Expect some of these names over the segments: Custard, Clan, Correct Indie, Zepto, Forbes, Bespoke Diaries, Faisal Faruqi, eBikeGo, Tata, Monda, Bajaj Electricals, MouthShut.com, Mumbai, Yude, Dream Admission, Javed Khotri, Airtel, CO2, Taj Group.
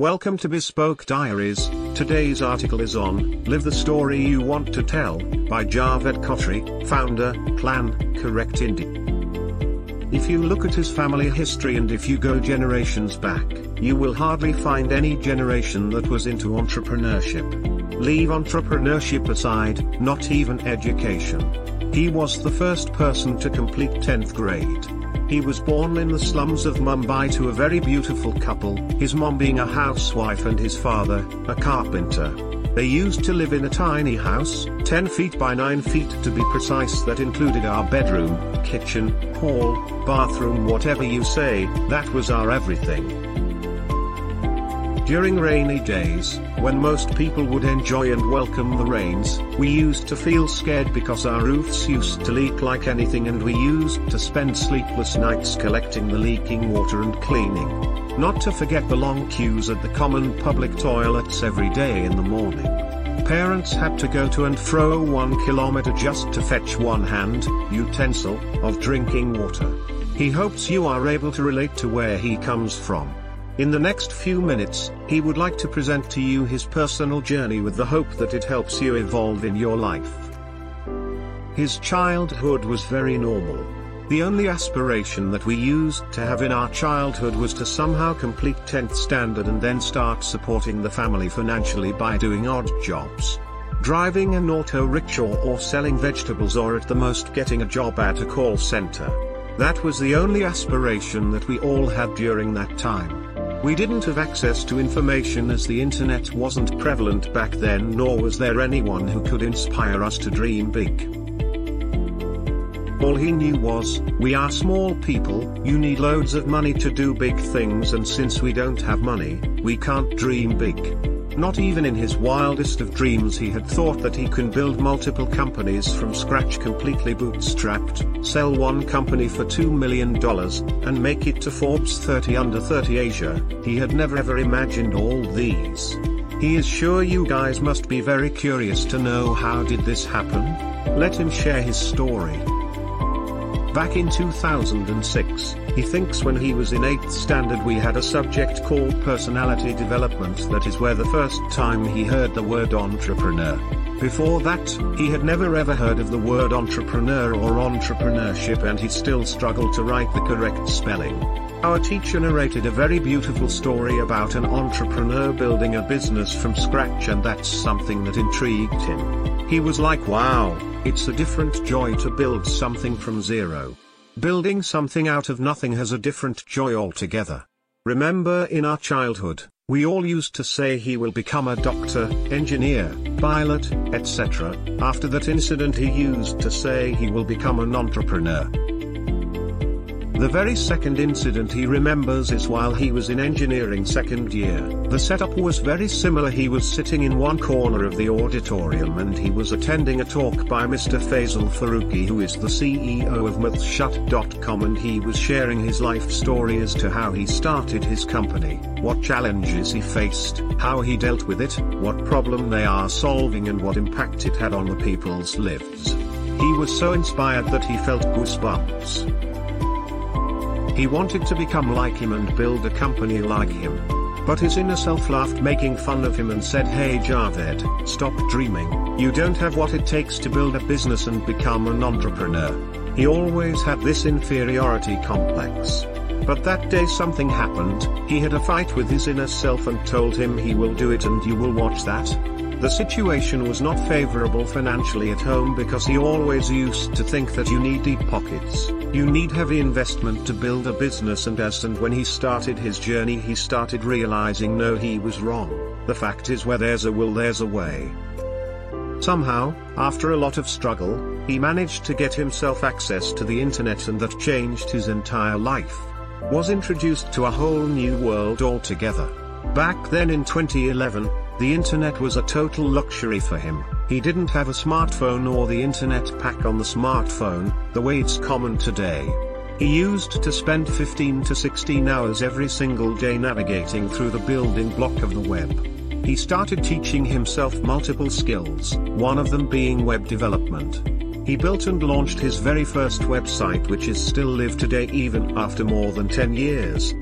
Welcome to Bespoke Diaries. Today's article is on Live the Story You Want to Tell, by Javed Khotri, founder, Clan, Correct Indie. If you look at his family history and if you go generations back, you will hardly find any generation that was into entrepreneurship. Leave entrepreneurship aside, not even education. He was the first person to complete 10th grade. He was born in the slums of Mumbai to a very beautiful couple, his mom being a housewife and his father, a carpenter. They used to live in a tiny house, 10 feet by 9 feet to be precise, that included our bedroom, kitchen, hall, bathroom, whatever you say, that was our everything. During rainy days, when most people would enjoy and welcome the rains, we used to feel scared because our roofs used to leak like anything and we used to spend sleepless nights collecting the leaking water and cleaning. Not to forget the long queues at the common public toilets every day in the morning. Parents had to go to and fro 1 kilometer just to fetch one hand utensil of drinking water. He hopes you are able to relate to where he comes from. In the next few minutes, he would like to present to you his personal journey with the hope that it helps you evolve in your life. His childhood was very normal. The only aspiration that we used to have in our childhood was to somehow complete 10th standard and then start supporting the family financially by doing odd jobs. Driving an auto rickshaw or selling vegetables, or at the most getting a job at a call center. That was the only aspiration that we all had during that time. We didn't have access to information, as the internet wasn't prevalent back then, nor was there anyone who could inspire us to dream big. All he knew was, we are small people, you need loads of money to do big things, and since we don't have money, we can't dream big. Not even in his wildest of dreams he had thought that he can build multiple companies from scratch, completely bootstrapped, sell one company for $2 million, and make it to Forbes 30 Under 30 Asia. He had never ever imagined all these. He is sure you guys must be very curious to know, how did this happen? Let him share his story. Back in 2006, he thinks when he was in 8th standard, we had a subject called personality development. That is where the first time he heard the word entrepreneur. Before that, he had never ever heard of the word entrepreneur or entrepreneurship, and he still struggled to write the correct spelling. Our teacher narrated a very beautiful story about an entrepreneur building a business from scratch, and that's something that intrigued him. He was like, wow, it's a different joy to build something from zero. Building something out of nothing has a different joy altogether. Remember, in our childhood, we all used to say he will become a doctor, engineer, pilot, etc. After that incident, he used to say he will become an entrepreneur. The very second incident he remembers is while he was in engineering second year. The setup was very similar. He was sitting in one corner of the auditorium and he was attending a talk by Mr. Faisal Faruqi, who is the CEO of MouthShut.com, and he was sharing his life story as to how he started his company, what challenges he faced, how he dealt with it, what problem they are solving, and what impact it had on the people's lives. He was so inspired that he felt goosebumps. He wanted to become like him and build a company like him. But his inner self laughed, making fun of him, and said, hey Javed, stop dreaming, you don't have what it takes to build a business and become an entrepreneur. He always had this inferiority complex. But that day something happened. He had a fight with his inner self and told him he will do it and you will watch that. The situation was not favorable financially at home, because he always used to think that you need deep pockets, you need heavy investment to build a business, and as and when he started his journey he started realizing, no, he was wrong. The fact is, where there's a will there's a way. Somehow, after a lot of struggle, he managed to get himself access to the internet, and that changed his entire life. Was introduced to a whole new world altogether. Back then in 2011, the internet was a total luxury for him. He didn't have a smartphone or the internet pack on the smartphone, the way it's common today. He used to spend 15 to 16 hours every single day navigating through the building block of the web. He started teaching himself multiple skills, one of them being web development. He built and launched his very first website, which is still live today even after more than 10 years.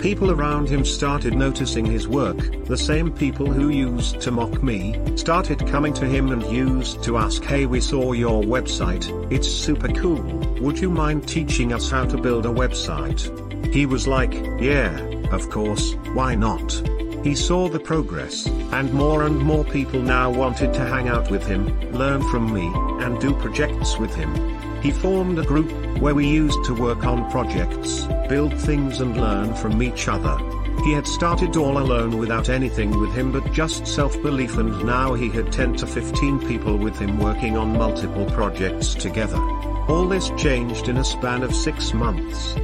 People around him started noticing his work. The same people who used to mock me started coming to him and used to ask, "Hey, we saw your website, it's super cool, would you mind teaching us how to build a website?" He was like, "Yeah, of course, why not?" He saw the progress, and more people now wanted to hang out with him, learn from me, and do projects with him. He formed a group, where we used to work on projects, build things and learn from each other. He had started all alone without anything with him but just self-belief, and now he had 10 to 15 people with him working on multiple projects together. All this changed in a span of 6 months.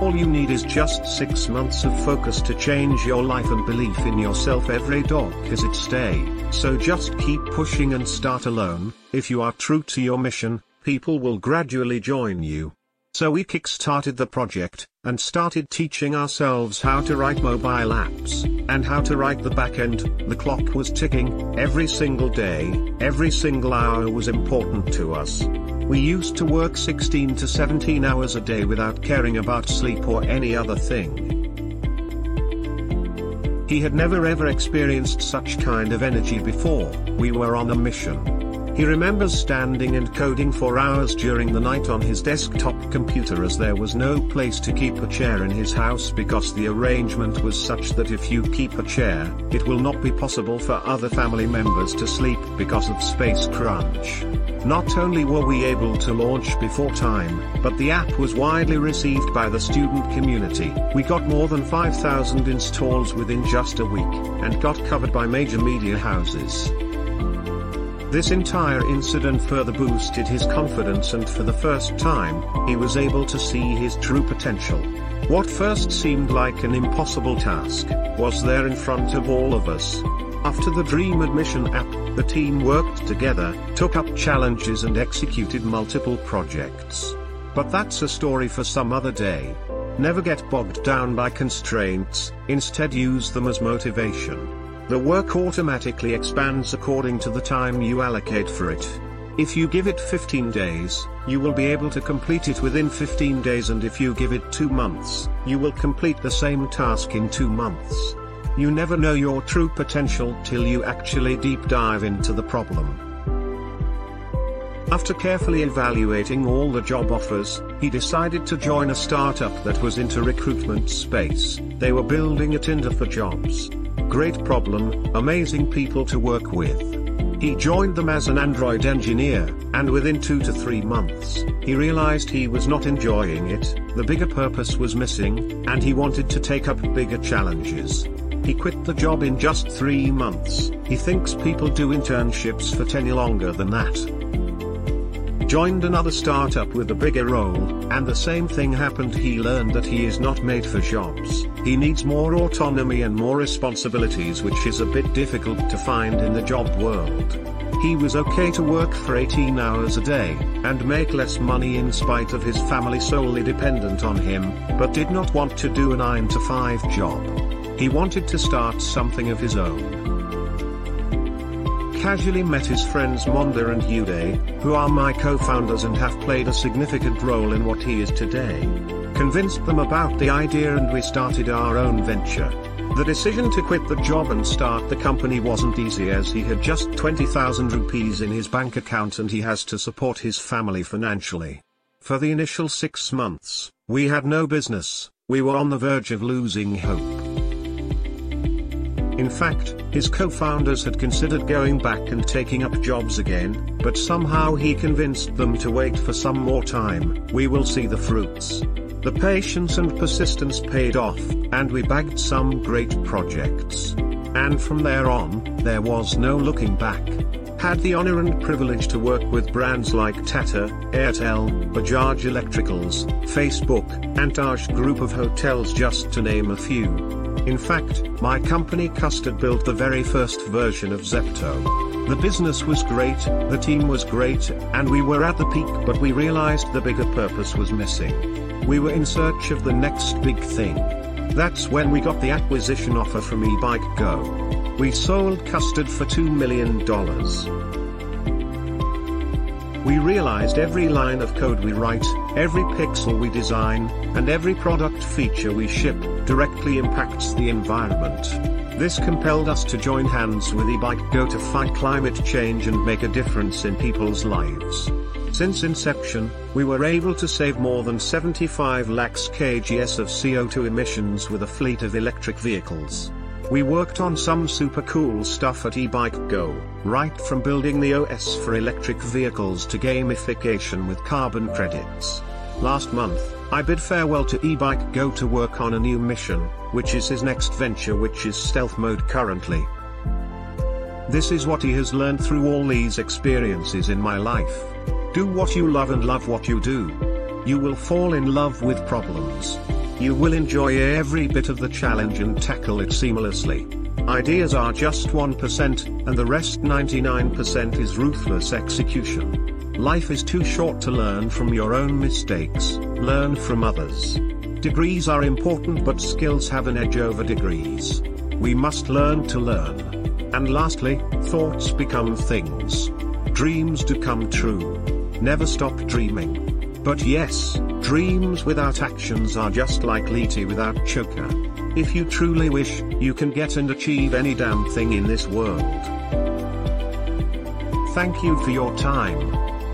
All you need is just 6 months of focus to change your life and belief in yourself. Every dog has its day, so just keep pushing and start alone. If you are true to your mission, people will gradually join you. So we kickstarted the project, and started teaching ourselves how to write mobile apps, and how to write the backend. The clock was ticking, every single day, every single hour was important to us. We used to work 16 to 17 hours a day without caring about sleep or any other thing. He had never ever experienced such kind of energy before. We were on a mission. He remembers standing and coding for hours during the night on his desktop computer, as there was no place to keep a chair in his house because the arrangement was such that if you keep a chair, it will not be possible for other family members to sleep because of space crunch. Not only were we able to launch before time, but the app was widely received by the student community. We got more than 5,000 installs within just a week, and got covered by major media houses. This entire incident further boosted his confidence, and for the first time, he was able to see his true potential. What first seemed like an impossible task, was there in front of all of us. After the Dream Admission app, the team worked together, took up challenges and executed multiple projects. But that's a story for some other day. Never get bogged down by constraints, instead use them as motivation. The work automatically expands according to the time you allocate for it. If you give it 15 days, you will be able to complete it within 15 days, and if you give it 2 months, you will complete the same task in 2 months. You never know your true potential till you actually deep dive into the problem. After carefully evaluating all the job offers, he decided to join a startup that was into recruitment space. They were building a Tinder for jobs. Great problem, amazing people to work with. He joined them as an Android engineer, and within 2 to 3 months, he realized he was not enjoying it, the bigger purpose was missing, and he wanted to take up bigger challenges. He quit the job in just 3 months. He thinks people do internships for 10 years longer than that. Joined another startup with a bigger role, and the same thing happened. He learned that he is not made for jobs. He needs more autonomy and more responsibilities, which is a bit difficult to find in the job world. He was okay to work for 18 hours a day, and make less money in spite of his family solely dependent on him, but did not want to do a 9 to 5 job. He wanted to start something of his own. Casually met his friends Monda and Yude, who are my co-founders and have played a significant role in what he is today. Convinced them about the idea, and we started our own venture. The decision to quit the job and start the company wasn't easy, as he had just 20,000 rupees in his bank account and he has to support his family financially. For the initial 6 months, we had no business, we were on the verge of losing hope. In fact, his co-founders had considered going back and taking up jobs again, but somehow he convinced them to wait for some more time. We will see the fruits. The patience and persistence paid off, and we bagged some great projects. And from there on, there was no looking back. Had the honor and privilege to work with brands like Tata, Airtel, Bajaj Electricals, Facebook, and Taj Group of Hotels, just to name a few. In fact, my company Custard built the very first version of Zepto. The business was great, the team was great, and we were at the peak, but we realized the bigger purpose was missing. We were in search of the next big thing. That's when we got the acquisition offer from eBikeGo. We sold Custard for $2 million. We realized every line of code we write, every pixel we design, and every product feature we ship, directly impacts the environment. This compelled us to join hands with eBikeGo to fight climate change and make a difference in people's lives. Since inception, we were able to save more than 75 lakhs kgs of CO2 emissions with a fleet of electric vehicles. We worked on some super cool stuff at eBikeGo, right from building the OS for electric vehicles to gamification with carbon credits. Last month, I bid farewell to eBikeGo to work on a new mission, which is his next venture, which is stealth mode currently. This is what he has learned through all these experiences in my life. Do what you love and love what you do. You will fall in love with problems. You will enjoy every bit of the challenge and tackle it seamlessly. Ideas are just 1%, and the rest 99% is ruthless execution. Life is too short to learn from your own mistakes, learn from others. Degrees are important, but skills have an edge over degrees. We must learn to learn. And lastly, thoughts become things. Dreams do come true. Never stop dreaming. But yes, dreams without actions are just like Liti without Choker. If you truly wish, you can get and achieve any damn thing in this world. Thank you for your time.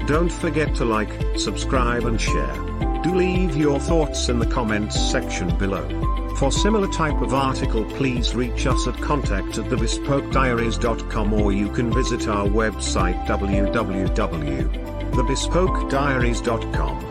Don't forget to like, subscribe and share. Do leave your thoughts in the comments section below. For similar type of article, please reach us at contact@thebespokediaries.com, or you can visit our website www.thebespokediaries.com.